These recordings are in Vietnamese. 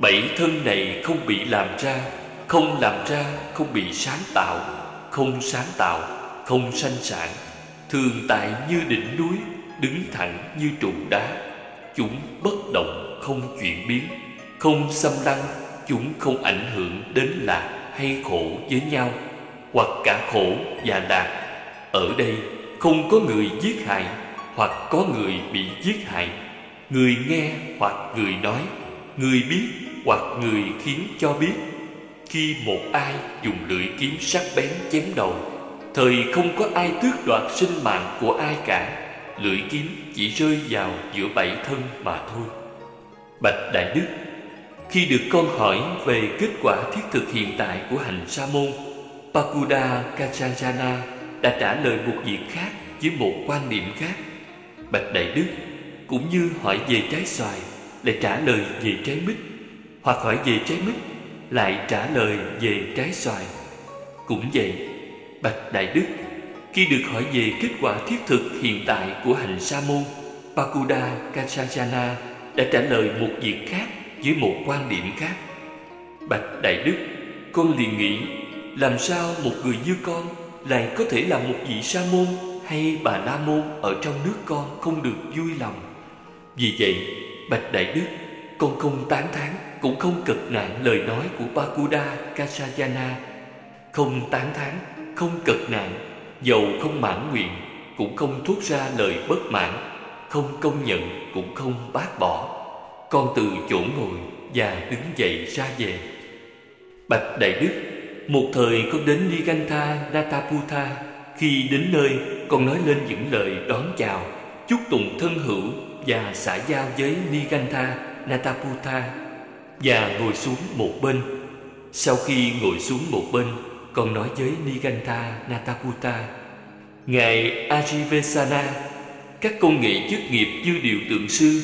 Bảy thân này không bị làm ra không bị sáng tạo, không sanh sản, thường tại như đỉnh núi, đứng thẳng như trụ đá. Chúng bất động không chuyển biến, không xâm lăng, chúng không ảnh hưởng đến lạc hay khổ với nhau, hoặc cả khổ và lạc. Ở đây không có người giết hại hoặc có người bị giết hại, người nghe hoặc người nói, người biết hoặc người khiến cho biết. Khi một ai dùng lưỡi kiếm sắc bén chém đầu, thời không có ai tước đoạt sinh mạng của ai cả, lưỡi kiếm chỉ rơi vào giữa bảy thân mà thôi. Bạch Đại Đức, khi được con hỏi về kết quả thiết thực hiện tại của hành Sa môn, Pakuda Kachajana đã trả lời một việc khác với một quan niệm khác. Bạch Đại Đức, cũng như hỏi về trái xoài lại trả lời về trái mít, hoặc hỏi về trái mít lại trả lời về trái xoài. Cũng vậy, Bạch Đại Đức, khi được hỏi về kết quả thiết thực hiện tại của hành Sa môn, Pakuda Kachajana đã trả lời một việc khác với một quan điểm khác. Bạch Đại Đức, con liền nghĩ, làm sao một người như con lại có thể là một vị Sa môn hay Bà La môn ở trong nước con không được vui lòng. Vì vậy, Bạch Đại Đức, con không tán thán cũng không cực nạn lời nói của Pakuda Kachajana, không tán thán, không cực nạn, dầu không mãn nguyện cũng không thốt ra lời bất mãn, không công nhận cũng không bác bỏ. Con từ chỗ ngồi và đứng dậy ra về. Bạch Đại Đức, một thời con đến Nigantha Nataputha, khi đến nơi con nói lên những lời đón chào, chúc tụng thân hữu và xã giao với Nigantha Nataputha và ngồi xuống một bên. Sau khi ngồi xuống một bên, con nói với Nigantha Nataputha: Ngài Ajivesana, các công nghệ chức nghiệp như điều tượng sư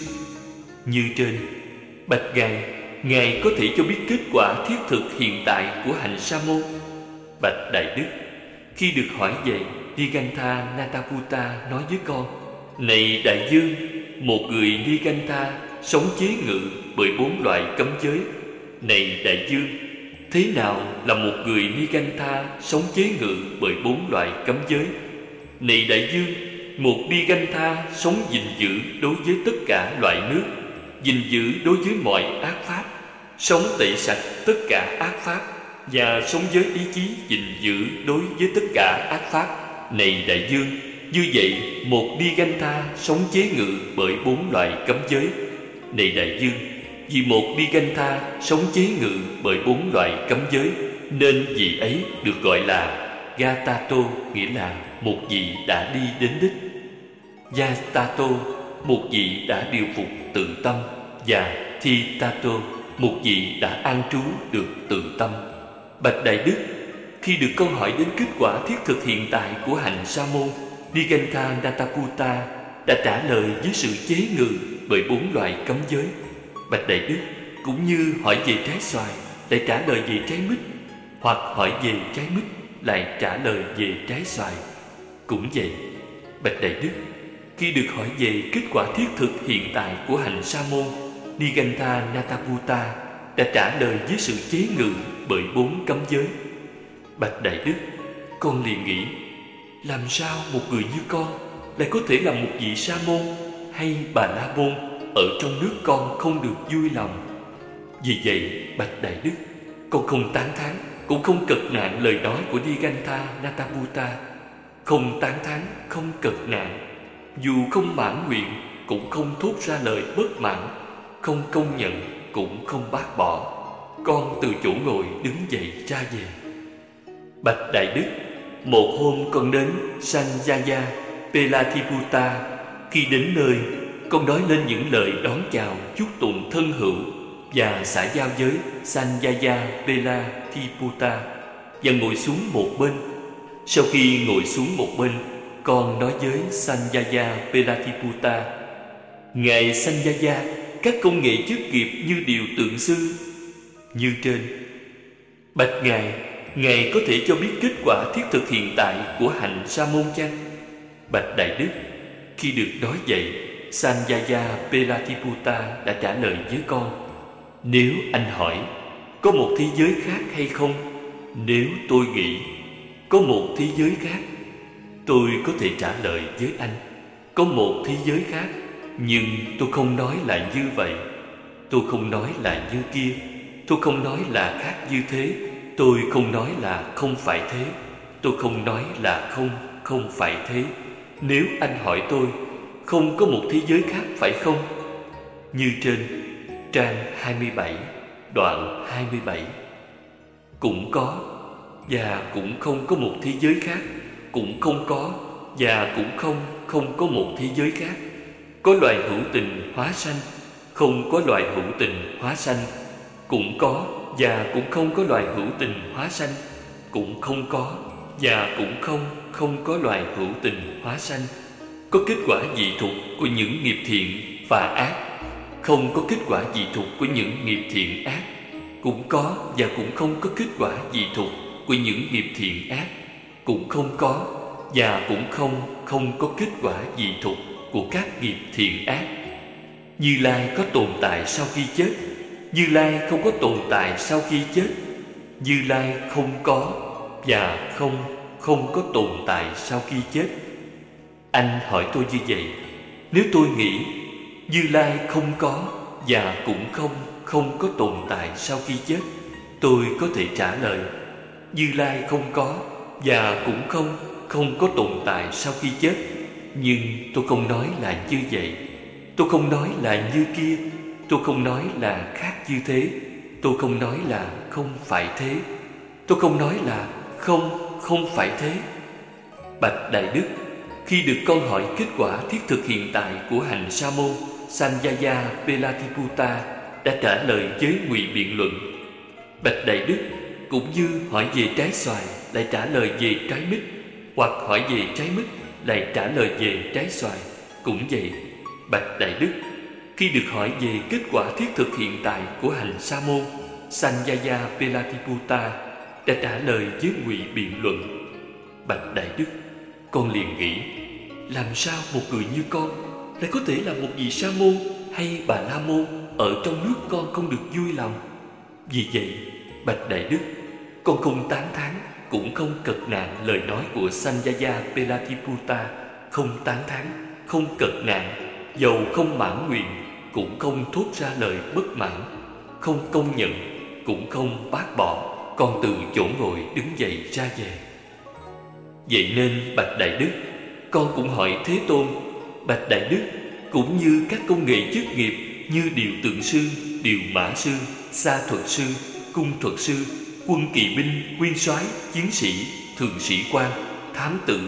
như trên, bạch Ngài, Ngài có thể cho biết kết quả thiết thực hiện tại của hành Sa môn. Bạch Đại Đức, khi được hỏi về, Nigantha Nataputta nói với con: Này Đại Dương, một người Nigantha sống chế ngự bởi 4 loại cấm giới. Này Đại Dương, thế nào là một người Nigantha sống chế ngự bởi 4 loại cấm giới? Này Đại Dương, một Nigantha sống gìn giữ đối với tất cả loại nước, gìn giữ đối với mọi ác pháp, sống tẩy sạch tất cả ác pháp và sống với ý chí gìn giữ đối với tất cả ác pháp. Này Đại Dương, như vậy một Nigantha sống chế ngự bởi 4 loại cấm giới. Này Đại Dương, vì một Nigantha sống chế ngự bởi 4 loại cấm giới nên vị ấy được gọi là Gatato, nghĩa là một vị đã đi đến đích, Yastato, một vị đã điều phục tự tâm, và Thitato, một vị đã an trú được tự tâm. Bạch Đại Đức, khi được câu hỏi đến kết quả thiết thực hiện tại của hành Sa môn, Nigantha Nataputta đã trả lời với sự chế ngự bởi 4 loại cấm giới. Bạch Đại Đức, cũng như hỏi về trái xoài lại trả lời về trái mít, hoặc hỏi về trái mít lại trả lời về trái xoài. Cũng vậy, Bạch Đại Đức, khi được hỏi về kết quả thiết thực hiện tại của hành Sa môn, Nigantha Nataputta đã trả lời với sự chế ngự bởi 4 cấm giới. Bạch Đại Đức, con liền nghĩ, làm sao một người như con lại có thể là một vị Sa môn hay Bà La môn ở trong nước con không được vui lòng. Vì vậy, Bạch Đại Đức, con không tán thán cũng không cực nạn lời nói của Nigantha Nataputta, không tán thán, không cực nạn, dù không mãn nguyện cũng không thốt ra lời bất mãn, không công nhận cũng không bác bỏ. Con từ chỗ ngồi đứng dậy ra về. Bạch Đại Đức, một hôm con đến Sanjaya Pelatiputa, khi đến nơi con nói lên những lời đón chào, chúc tụng thân hữu và xã giao với Sanjaya Pelatiputa và ngồi xuống một bên. Sau khi ngồi xuống một bên, con nói với Sanjaya Pelatiputa: Ngài Sanjaya, các công nghệ chức nghiệp như điều tượng sư như trên, bạch Ngài, Ngài có thể cho biết kết quả thiết thực hiện tại của hành Sa môn chăng? Bạch Đại Đức, khi được nói vậy, Sanjaya Pelatiputa đã trả lời với con: Nếu anh hỏi có một thế giới khác hay không, nếu tôi nghĩ có một thế giới khác, tôi có thể trả lời với anh có một thế giới khác, nhưng tôi không nói là như vậy, tôi không nói là như kia, tôi không nói là khác như thế, tôi không nói là không phải thế, tôi không nói là không phải thế. Nếu anh hỏi tôi không có một thế giới khác phải không? Như trên trang 27, đoạn 27. Cũng có và cũng không có một thế giới khác, cũng không có và cũng không có một thế giới khác. Có loài hữu tình hóa sanh, không có loài hữu tình hóa sanh. Cũng có và cũng không có loài hữu tình hóa sanh. Cũng không có và cũng không có loài hữu tình hóa sanh. Có kết quả dị thuộc của những nghiệp thiện và ác, không có kết quả dị thuộc của những nghiệp thiện ác. Cũng có và cũng không có kết quả dị thuộc của những nghiệp thiện ác. Cũng không có và cũng không có kết quả dị thuộc của các nghiệp thiện ác. Như Lai có tồn tại sau khi chết, Như Lai không có tồn tại sau khi chết, Như Lai không có và không có tồn tại sau khi chết. Anh hỏi tôi như vậy, nếu tôi nghĩ Như Lai không có và cũng không có tồn tại sau khi chết, tôi có thể trả lời Như Lai không có và cũng không có tồn tại sau khi chết. Nhưng tôi không nói là như vậy, tôi không nói là như kia, tôi không nói là khác như thế, tôi không nói là không phải thế, tôi không nói là không phải thế. Bạch Đại Đức, khi được câu hỏi kết quả thiết thực hiện tại của hành Sa môn Sanyaya Velatiputta đã trả lời với ngụy biện luận, Bạch Đại Đức cũng như hỏi về trái xoài lại trả lời về trái mít, hoặc hỏi về trái mít lại trả lời về trái xoài, cũng vậy. Bạch Đại Đức, khi được hỏi về kết quả thiết thực hiện tại của hành Sa môn Sanyaya Velatiputta đã trả lời với ngụy biện luận, Bạch Đại Đức, con liền nghĩ, làm sao một người như con lại có thể là một vị Sa môn hay Bà La môn ở trong nước con không được vui lòng. Vì vậy, Bạch Đại Đức, con không tán thán cũng không cật nạn lời nói của Sanyaya Velatiputta, không tán thán, không cật nạn, dầu không mãn nguyện cũng không thốt ra lời bất mãn, không công nhận cũng không bác bỏ. Con từ chỗ ngồi đứng dậy ra về. Vậy nên Bạch Đại Đức, con cũng hỏi Thế Tôn, Bạch Đại Đức, cũng như các công nghệ chức nghiệp như điều tượng sư, điều mã sư, sa thuật sư, cung thuật sư, quân kỵ binh, nguyên soái, chiến sĩ, thường sĩ quan, thám tử,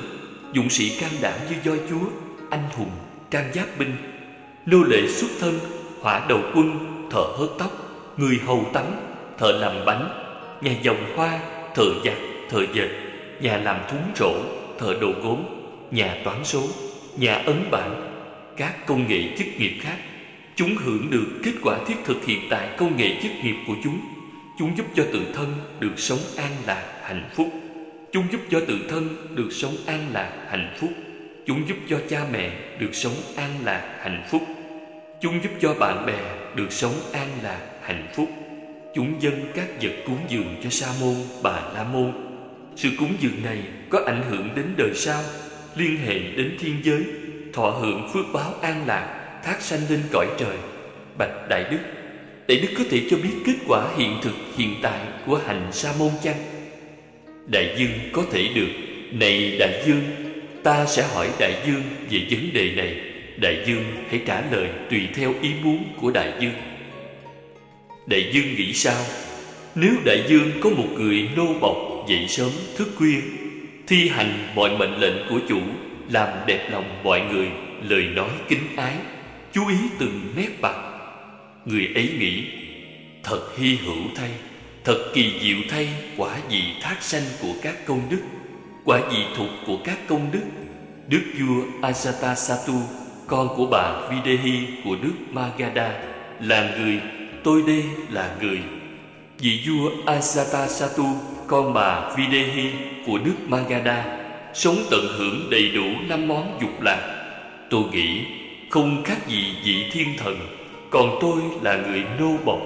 dũng sĩ can đảm như voi chúa, anh hùng, trang giáp binh, nô lệ xuất thân, hỏa đầu quân, thợ hớt tóc, người hầu tắm, thợ làm bánh, nhà dòng hoa, thợ giặt, thợ dệt, nhà làm thúng rổ, thợ đồ gốm, nhà toán số, nhà ấn bản, các công nghệ chức nghiệp khác. Chúng hưởng được kết quả thiết thực hiện tại công nghệ chức nghiệp của chúng. Chúng giúp cho tự thân được sống an lạc, hạnh phúc. Chúng giúp cho tự thân được sống an lạc, hạnh phúc. Chúng giúp cho cha mẹ được sống an lạc, hạnh phúc. Chúng giúp cho bạn bè được sống an lạc, hạnh phúc. Chúng dâng các vật cúng dường cho Sa môn, Bà La môn. Sự cúng dường này có ảnh hưởng đến đời sau, liên hệ đến thiên giới, thọ hưởng phước báo an lạc, thác sanh lên cõi trời. Bạch Đại Đức, Đại Đức có thể cho biết kết quả hiện thực hiện tại của hành Sa môn chăng? Đại Dương có thể được. Này Đại Dương, ta sẽ hỏi Đại Dương về vấn đề này. Đại Dương hãy trả lời tùy theo ý muốn của Đại Dương. Đại Dương nghĩ sao? Nếu Đại Dương có một người nô bộc dậy sớm thức khuya, thi hành mọi mệnh lệnh của chủ, làm đẹp lòng mọi người, lời nói kính ái, chú ý từng nét bặt, người ấy nghĩ, thật hy hữu thay, thật kỳ diệu thay, quả vị thác sanh của các công đức, quả vị thuộc của các công đức. Đức vua Ajatasattu, con của bà Videhi của nước Magadha, là người, tôi đây là người. Vị vua Ajatasattu, con bà Videhi của nước Magadha, sống tận hưởng đầy đủ 5 món dục lạc. Tôi nghĩ không khác gì vị thiên thần, còn tôi là người nô bộc.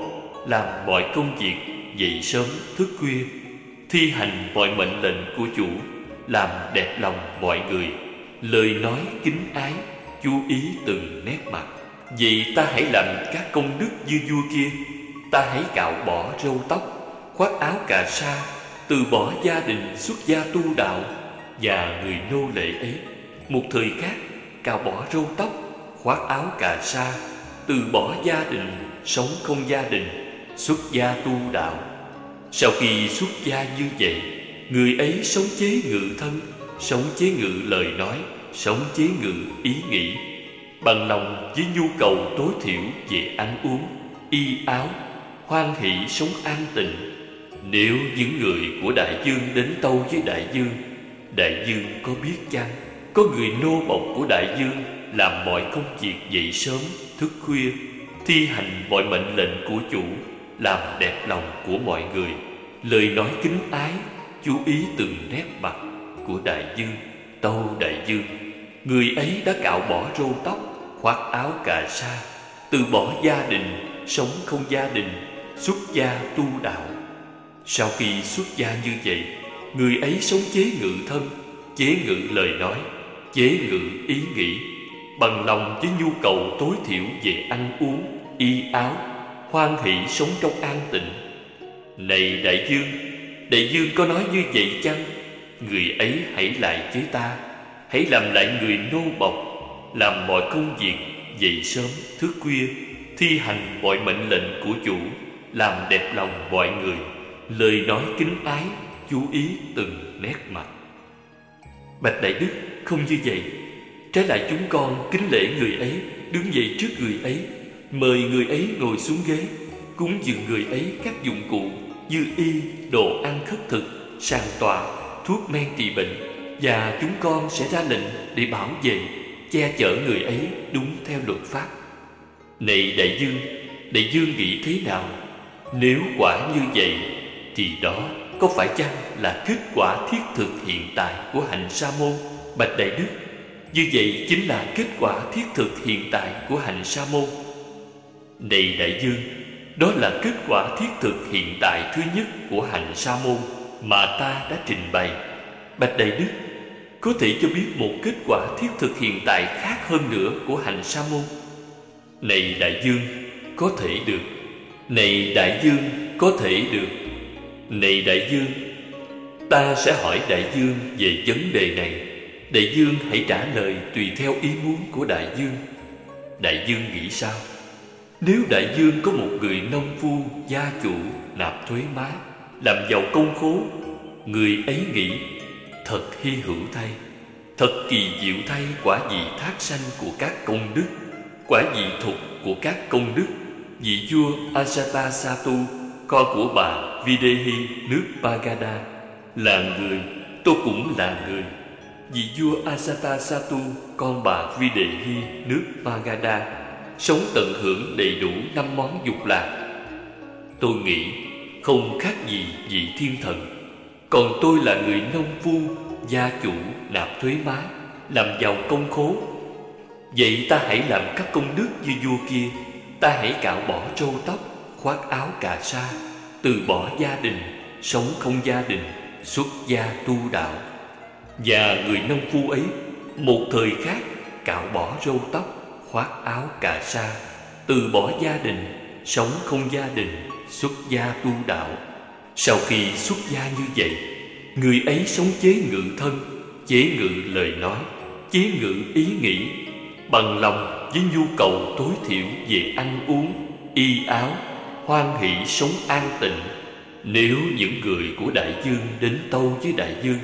làm mọi công việc, dậy sớm thức khuya, thi hành mọi mệnh lệnh của chủ, làm đẹp lòng mọi người, lời nói kính ái, chú ý từng nét mặt. Vậy ta hãy làm các công đức như vua kia. Ta hãy cạo bỏ râu tóc, khoác áo cà sa, từ bỏ gia đình xuất gia tu đạo. Và người nô lệ ấy, một thời khác, cạo bỏ râu tóc, khoác áo cà sa, từ bỏ gia đình, sống không gia đình, xuất gia tu đạo. Sau khi xuất gia như vậy, người ấy sống chế ngự thân, sống chế ngự lời nói, sống chế ngự ý nghĩ, bằng lòng với nhu cầu tối thiểu về ăn uống, y áo, hoan hỷ sống an tịnh. Nếu những người của đại dương đến tâu với đại dương có biết chăng, có người nô bộc của đại dương làm mọi công việc dậy sớm, thức khuya, thi hành mọi mệnh lệnh của chủ, làm đẹp lòng của mọi người, lời nói kính ái, chú ý từng nét mặt của đại dương, tâu đại dương, người ấy đã cạo bỏ râu tóc, khoác áo cà sa, từ bỏ gia đình, sống không gia đình, xuất gia tu đạo. Sau khi xuất gia như vậy, người ấy sống chế ngự thân, chế ngự lời nói, chế ngự ý nghĩ, bằng lòng với nhu cầu tối thiểu về ăn uống, y áo, hoan hỷ sống trong an tịnh. Này đại dương có nói như vậy chăng? Người ấy hãy lại với ta, hãy làm lại người nô bộc, làm mọi công việc, dậy sớm, thức khuya, thi hành mọi mệnh lệnh của chủ, làm đẹp lòng mọi người, lời nói kính ái, chú ý từng nét mặt. Bạch Đại Đức, không như vậy. Trái lại chúng con kính lễ người ấy, đứng dậy trước người ấy, mời người ấy ngồi xuống ghế, cúng dường người ấy các dụng cụ như y, đồ ăn khất thực, sàng tòa, thuốc men trị bệnh, và chúng con sẽ ra lệnh để bảo vệ, che chở người ấy đúng theo luật pháp. Này đại dương nghĩ thế nào? Nếu quả như vậy, thì đó có phải chăng là kết quả thiết thực hiện tại của hạnh sa môn? Bạch Đại Đức, như vậy chính là kết quả thiết thực hiện tại của hạnh sa môn. Này đại dương, đó là kết quả thiết thực hiện tại thứ nhất của hạnh sa môn mà ta đã trình bày. Bạch Đại Đức, có thể cho biết một kết quả thiết thực hiện tại khác hơn nữa của hạnh sa môn? Này đại dương, có thể được. Này đại dương, có thể được. Này đại dương, ta sẽ hỏi đại dương về vấn đề này. Đại dương hãy trả lời tùy theo ý muốn của đại dương. Đại dương nghĩ sao? Nếu đại dương có một người nông phu, gia chủ, nạp thuế má, làm giàu công khố, người ấy nghĩ, thật hy hữu thay, thật kỳ diệu thay, quả vị thác sanh của các công đức, quả vị thục của các công đức, vị vua Ajatasattu, con của bà Videhi nước Pagada, là người, tôi cũng là người. Vị vua Ajatasattu, con bà Videhi nước Pagada, sống tận hưởng đầy đủ 5 món dục lạc. Tôi nghĩ không khác gì vị thiên thần. Còn tôi là người nông phu, gia chủ, nạp thuế má, làm giàu công khố. Vậy ta hãy làm các công đức như vua kia. Ta hãy cạo bỏ râu tóc, khoác áo cà sa, từ bỏ gia đình, sống không gia đình, xuất gia tu đạo. Và người nông phu ấy, một thời khác, cạo bỏ râu tóc, khoác áo cà sa, từ bỏ gia đình, sống không gia đình, xuất gia tu đạo. Sau khi xuất gia như vậy, người ấy sống chế ngự thân, chế ngự lời nói, chế ngự ý nghĩ, bằng lòng với nhu cầu tối thiểu về ăn uống, y áo, hoan hỷ sống an tịnh. Nếu những người của đại dương đến tâu với đại dương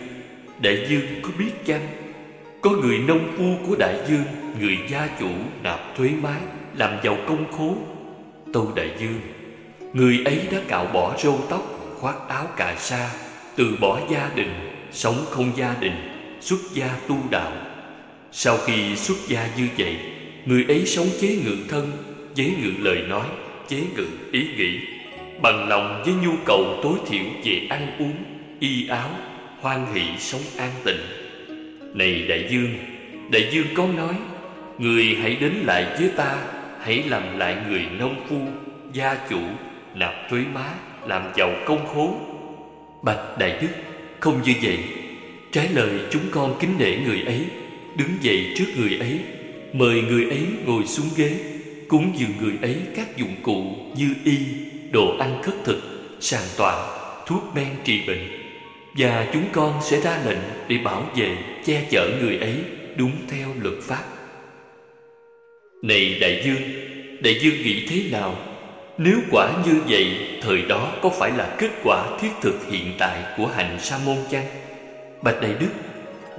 có biết chăng? Có người nông phu của đại dương, người gia chủ, nạp thuế má, làm giàu công khố. Tâu đại dương, người ấy đã cạo bỏ râu tóc, khoác áo cà sa, từ bỏ gia đình, sống không gia đình, xuất gia tu đạo. Sau khi xuất gia như vậy, người ấy sống chế ngự thân, chế ngự lời nói, chế ngự ý nghĩ, bằng lòng với nhu cầu tối thiểu về ăn uống, y áo, hoan hỷ sống an tịnh. Này đại dương có nói, người hãy đến lại với ta, hãy làm lại người nông phu, gia chủ, làm thuế má, làm giàu công khố. Bạch Đại Đức, không như vậy. Trái lời chúng con kính nể người ấy, đứng dậy trước người ấy, mời người ấy ngồi xuống ghế, cúng dường người ấy các dụng cụ như y, đồ ăn khất thực, sàng toàn, thuốc men trị bệnh. Và chúng con sẽ ra lệnh để bảo vệ, che chở người ấy đúng theo luật pháp. Này Đại Dương nghĩ thế nào? Nếu quả như vậy, thời đó có phải là kết quả thiết thực hiện tại của hành Sa môn chăng? Bạch Đại Đức,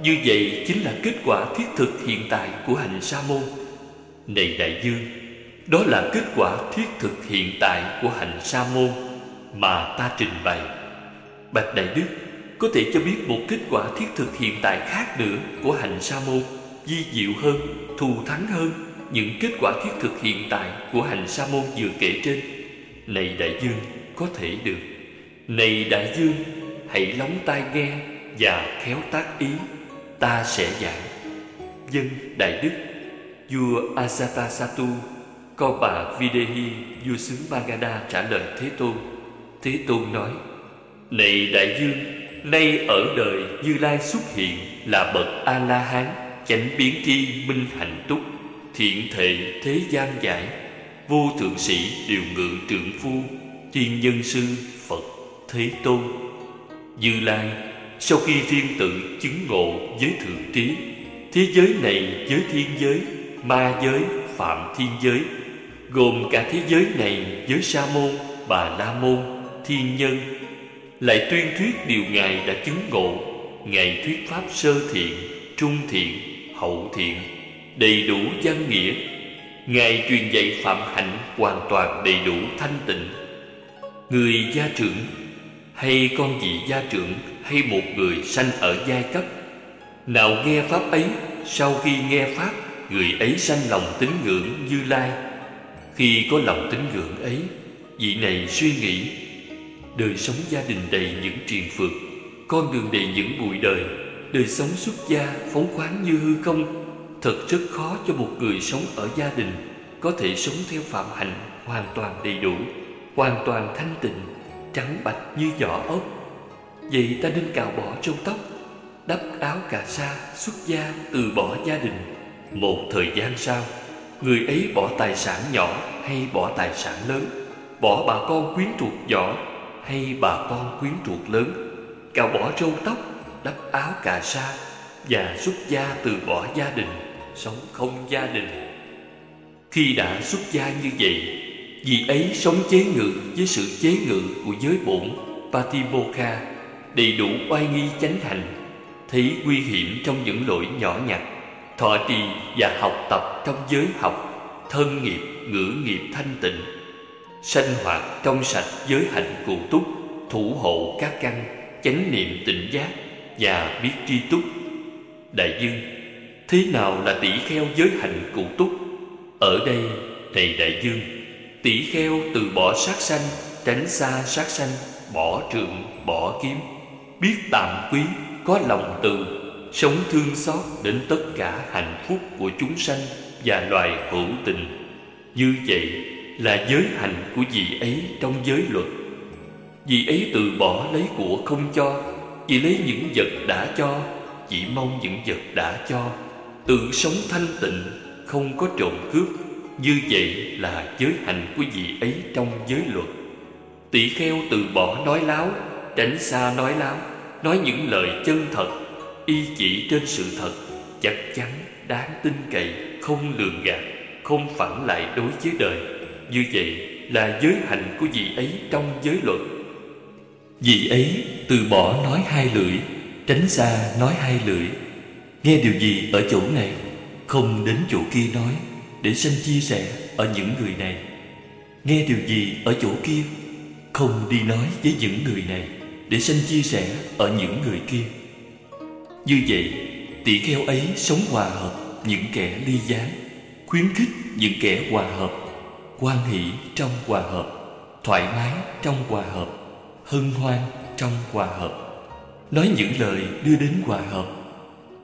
như vậy chính là kết quả thiết thực hiện tại của hành Sa môn. Này Đại Dương, đó là kết quả thiết thực hiện tại của hành Sa môn mà ta trình bày. Bạch Đại Đức, có thể cho biết một kết quả thiết thực hiện tại khác nữa của hành Sa môn, vi diệu hơn, thù thắng hơn những kết quả thiết thực hiện tại của hành Sa môn vừa kể trên? Này Đại Dương, có thể được. Này Đại Dương, hãy lắng tai nghe và khéo tác ý, ta sẽ giảng. Vâng Đại Đức. Vua Ajatasattu, con bà Videhi, vua xứ Magadha trả lời Thế Tôn. Thế Tôn nói: Này Đại Dương, nay ở đời Như Lai xuất hiện là bậc A-la-hán, chánh biến tri, minh hạnh túc, thiện thệ thế gian giải, vô thượng sĩ điều ngự trượng phu, thiên nhân sư Phật Thế Tôn. Như Lai sau khi thiên tự chứng ngộ với thượng trí, thế giới này với thiên giới, ma giới, phạm thiên giới, gồm cả thế giới này với Sa môn, Bà La môn, thiên nhân, lại tuyên thuyết điều Ngài đã chứng ngộ. Ngài thuyết pháp sơ thiện, trung thiện, hậu thiện, đầy đủ văn nghĩa. Ngài truyền dạy phạm hạnh hoàn toàn đầy đủ thanh tịnh. Người gia trưởng hay con vị gia trưởng hay một người sanh ở giai cấp nào nghe pháp ấy, sau khi nghe pháp, người ấy sanh lòng tín ngưỡng Như Lai. Khi có lòng tín ngưỡng ấy, vị này suy nghĩ: đời sống gia đình đầy những triền phược, con đường đầy những bụi đời, đời sống xuất gia phóng khoáng như hư không. Thật rất khó cho một người sống ở gia đình có thể sống theo phạm hạnh hoàn toàn đầy đủ, hoàn toàn thanh tịnh, trắng bạch như vỏ ốc. Vậy ta nên cạo bỏ râu tóc, đắp áo cà sa, xuất gia, từ bỏ gia đình. Một thời gian sau, người ấy bỏ tài sản nhỏ hay bỏ tài sản lớn, bỏ bà con quyến thuộc nhỏ hay bà con quyến thuộc lớn, cạo bỏ râu tóc, đắp áo cà sa và xuất gia, từ bỏ gia đình, sống không gia đình. Khi đã xuất gia như vậy, vị ấy sống chế ngự với sự chế ngự của giới bổn Patimokha, đầy đủ oai nghi chánh hạnh, thấy nguy hiểm trong những lỗi nhỏ nhặt, thọ trì và học tập trong giới học, thân nghiệp, ngữ nghiệp thanh tịnh, sanh hoạt trong sạch giới hạnh cụ túc, thủ hộ các căn, chánh niệm tỉnh giác và biết tri túc. Đại Dương, thế nào là tỷ kheo giới hạnh cụ túc? Ở đây, này Đại Dương, tỷ kheo từ bỏ sát sanh, tránh xa sát sanh, bỏ trượng, bỏ kiếm, biết tạm quý, có lòng từ, sống thương xót đến tất cả hạnh phúc của chúng sanh và loài hữu tình. Như vậy là giới hạnh của vị ấy trong giới luật. Vị ấy từ bỏ lấy của không cho, chỉ lấy những vật đã cho, chỉ mong những vật đã cho, tự sống thanh tịnh, không có trộm cướp. Như vậy là giới hạnh của vị ấy trong giới luật. Tỷ kheo từ bỏ nói láo, tránh xa nói láo, nói những lời chân thật, y chỉ trên sự thật, chắc chắn, đáng tin cậy, không lường gạt, không phản lại đối với đời. Như vậy là giới hạnh của vị ấy trong giới luật. Vị ấy từ bỏ nói hai lưỡi, tránh xa nói hai lưỡi, nghe điều gì ở chỗ này, không đến chỗ kia nói, để sanh chia sẻ ở những người này. Nghe điều gì ở chỗ kia, không đi nói với những người này, để sanh chia sẻ ở những người kia. Như vậy, tỷ kheo ấy sống hòa hợp những kẻ ly gián, khuyến khích những kẻ hòa hợp, hoan hỷ trong hòa hợp, thoải mái trong hòa hợp, hân hoan trong hòa hợp, nói những lời đưa đến hòa hợp.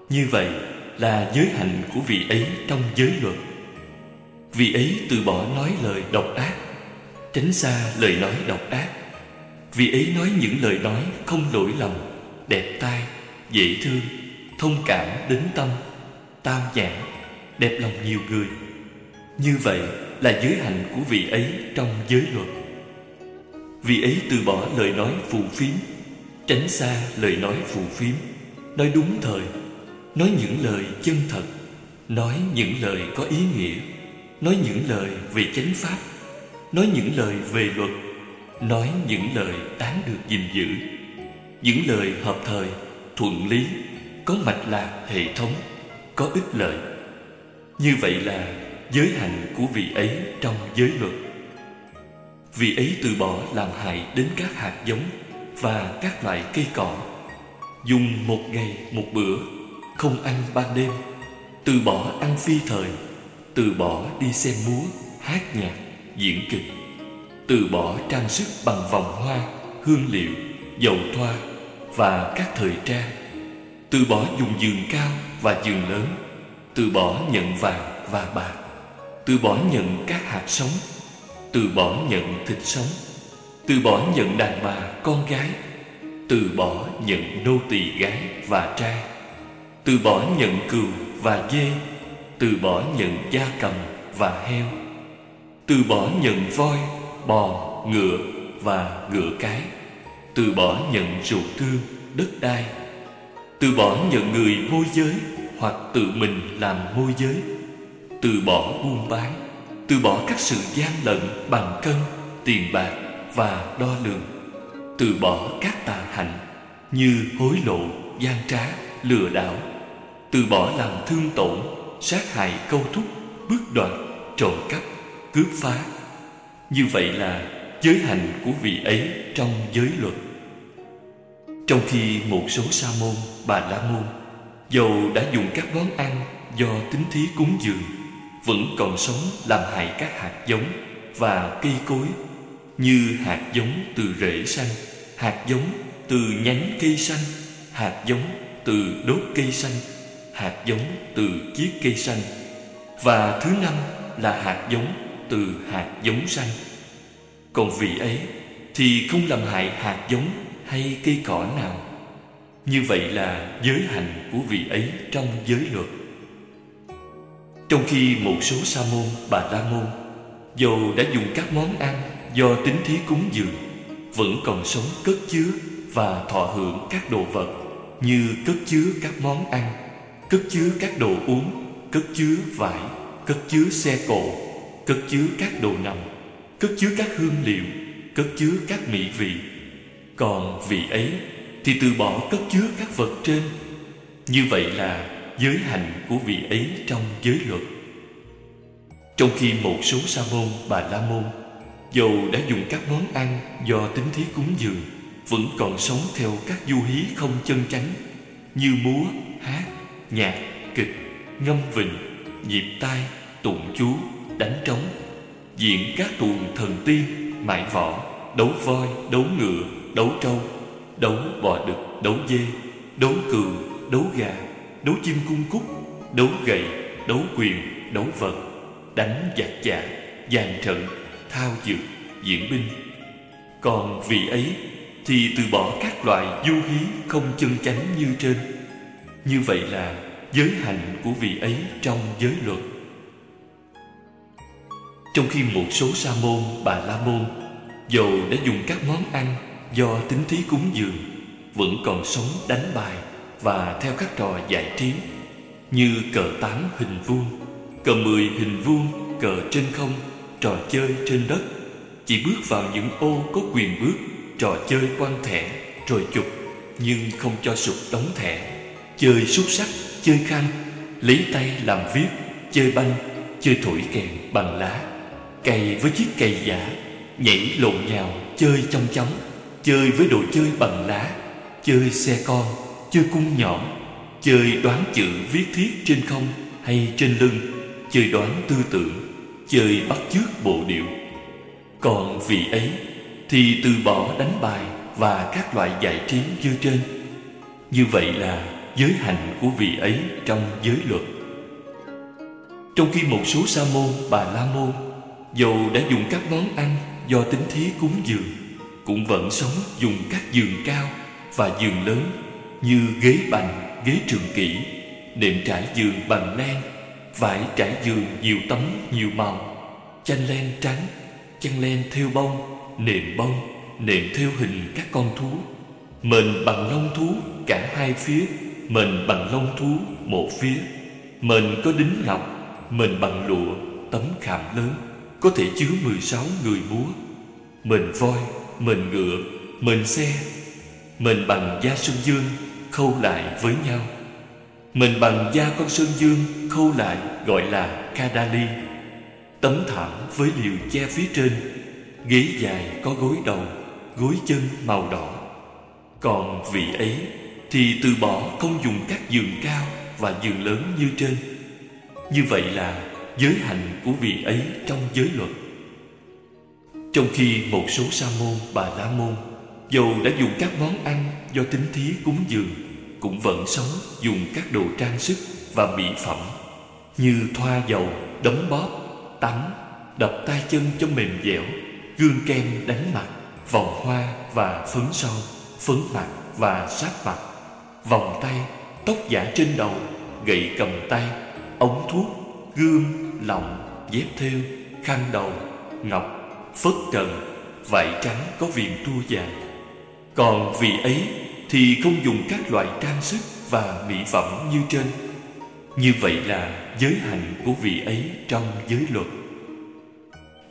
Như vậy là giới hạnh của vị ấy trong giới luật. Vị ấy từ bỏ nói lời độc ác, tránh xa lời nói độc ác. Vì ấy nói những lời nói không lỗi lòng, đẹp tai, dễ thương, thông cảm đến tâm, tao nhã, đẹp lòng nhiều người. Như vậy là giới hạnh của vị ấy trong giới luật. Vị ấy từ bỏ lời nói phù phiếm, tránh xa lời nói phù phiếm, nói đúng thời, nói những lời chân thật, nói những lời có ý nghĩa, nói những lời về chánh pháp, nói những lời về luật, nói những lời đáng được gìn giữ, những lời hợp thời, thuận lý, có mạch lạc hệ thống, có ích lợi. Như vậy là giới hạnh của vị ấy trong giới luật. Vị ấy từ bỏ làm hại đến các hạt giống và các loại cây cỏ, dùng một ngày một bữa, không ăn ban đêm, từ bỏ ăn phi thời, từ bỏ đi xem múa, hát nhạc, diễn kịch, từ bỏ trang sức bằng vòng hoa, hương liệu, dầu thoa và các thời trang, từ bỏ dùng giường cao và giường lớn, từ bỏ nhận vàng và bạc, từ bỏ nhận các hạt sống, từ bỏ nhận thịt sống, từ bỏ nhận đàn bà con gái, từ bỏ nhận nô tỳ gái và trai, từ bỏ nhận cừu và dê, từ bỏ nhận gia cầm và heo, từ bỏ nhận voi, bò, ngựa và ngựa cái, từ bỏ nhận ruộng thương, đất đai, từ bỏ nhận người môi giới hoặc tự mình làm môi giới, từ bỏ buôn bán, từ bỏ các sự gian lận bằng cân, tiền bạc và đo lường, từ bỏ các tà hạnh như hối lộ, gian trá, lừa đảo, từ bỏ làm thương tổn, sát hại, câu thúc, bước đoạt, trộm cắp, cướp phá. Như vậy là giới hạnh của vị ấy trong giới luật. Trong khi một số sa môn, bà la môn, dầu đã dùng các món ăn do tín thí cúng dường, vẫn còn sống làm hại các hạt giống và cây cối, như hạt giống từ rễ xanh, hạt giống từ nhánh cây xanh, hạt giống từ đốt cây xanh, hạt giống từ chiếc cây xanh, và thứ năm là hạt giống từ hạt giống xanh. Còn vị ấy thì không làm hại hạt giống hay cây cỏ nào. Như vậy là giới hạnh của vị ấy trong giới luật. Trong khi một số sa môn, bà la môn, dầu đã dùng các món ăn do tín thí cúng dường, vẫn còn sống cất chứa và thọ hưởng các đồ vật, như cất chứa các món ăn, cất chứa các đồ uống, cất chứa vải, cất chứa xe cộ, cất chứa các đồ nằm, cất chứa các hương liệu, cất chứa các mỹ vị. Còn vị ấy thì từ bỏ cất chứa các vật trên. Như vậy là giới hạnh của vị ấy trong giới luật. Trong khi một số sa môn, bà la môn, dầu đã dùng các món ăn do tín thí cúng dường, vẫn còn sống theo các du hí không chân chánh, như múa, hát, nhạc, kịch, ngâm vịnh, nhịp tai, tụng chú, đánh trống, diễn các tuồng thần tiên, mại võ, đấu voi, đấu ngựa, đấu trâu, đấu bò đực, đấu dê, đấu cừu, đấu gà, đấu chim cung cúc, đấu gậy, đấu quyền, đấu vật, đánh giặc giã, dàn trận, thao dược, diễn binh. Còn vị ấy thì từ bỏ các loại du hí không chân chánh như trên. Như vậy là giới hạnh của vị ấy trong giới luật. Trong khi một số sa môn, bà la môn, dầu đã dùng các món ăn do tín thí cúng dường, vẫn còn sống đánh bài và theo các trò giải trí, như cờ 8 hình vuông, cờ 10 hình vuông, cờ trên không, trò chơi trên đất, chỉ bước vào những ô có quyền bước, trò chơi quăng thẻ rồi chụp, nhưng không cho sụp đóng thẻ, chơi xúc sắc, chơi khăn, lấy tay làm viết, chơi banh, chơi thổi kèn bằng lá, cày với chiếc cày giả, nhảy lộn nhào, chơi chong chóng, chơi với đồ chơi bằng lá, chơi xe con, chơi cung nhỏ, chơi đoán chữ viết thiết trên không hay trên lưng, chơi đoán tư tưởng, chơi bắt chước bộ điệu. Còn vị ấy thì từ bỏ đánh bài và các loại giải trí như trên. Như vậy là giới hạnh của vị ấy trong giới luật. Trong khi một số sa môn, bà la môn, dầu đã dùng các món ăn do tín thí cúng dường, cũng vẫn sống dùng các giường cao và giường lớn như ghế bành, ghế trường kỷ, nệm trải giường bằng len, vải trải giường nhiều tấm nhiều màu, chanh len trắng, chanh len thêu bông, nệm thêu hình các con thú, mền bằng lông thú cả hai phía, mền bằng lông thú một phía, mền có đính ngọc, mền bằng lụa, tấm khảm lớn, có thể chứa 16 người múa, mền voi, mền ngựa, mền xe, mền bằng da sơn dương khâu lại với nhau. Mền bằng da con sơn dương khâu lại gọi là kadali. Tấm thảm với liều che phía trên, ghế dài có gối đầu, gối chân màu đỏ. Còn vị ấy thì từ bỏ không dùng các giường cao và giường lớn như trên. Như vậy là giới hạnh của vị ấy trong giới luật. Trong khi một số sa môn, bà la môn, dầu đã dùng các món ăn do tín thí cúng dường, cũng vẫn sống dùng các đồ trang sức và mỹ phẩm như thoa dầu, đấm bóp, tắm, đập tay chân cho mềm dẻo, gương kem đánh mặt, vòng hoa và phấn son, phấn mặt và sáp mặt, vòng tay, tóc giả trên đầu, gậy cầm tay, ống thuốc, gươm, lọng, dép thêu, khăn đầu, ngọc, phất trần, vải trắng có viền tua dài. Còn vị ấy thì không dùng các loại trang sức và mỹ phẩm như trên. Như vậy là giới hạnh của vị ấy trong giới luật.